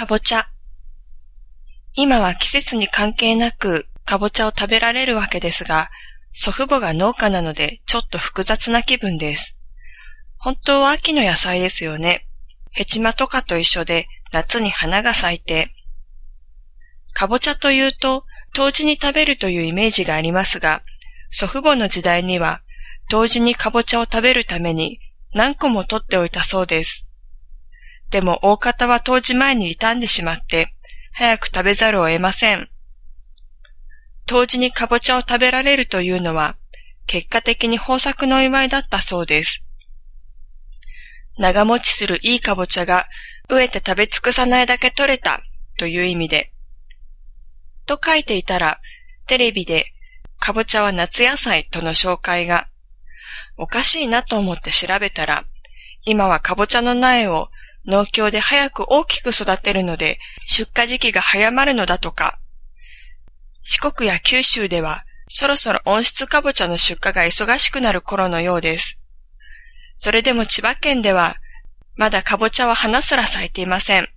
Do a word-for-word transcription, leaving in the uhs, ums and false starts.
かぼちゃ。今は季節に関係なくかぼちゃを食べられるわけですが、祖父母が農家なのでちょっと複雑な気分です。本当は秋の野菜ですよね。ヘチマとかと一緒で夏に花が咲いて。かぼちゃというと冬至に食べるというイメージがありますが、祖父母の時代には冬至にかぼちゃを食べるために何個も取っておいたそうです。でも大方は冬至前に傷んでしまって、早く食べざるを得ません。冬至にかぼちゃを食べられるというのは、結果的に豊作のお祝いだったそうです。長持ちするいいかぼちゃが飢えて食べ尽くさないだけ取れたという意味で。と書いていたら、テレビでかぼちゃは夏野菜との紹介が、おかしいなと思って調べたら、今はかぼちゃの苗を農協で早く大きく育てるので出荷時期が早まるのだとか。四国や九州ではそろそろ温室かぼちゃの出荷が忙しくなる頃のようです。それでも千葉県ではまだかぼちゃは花すら咲いていません。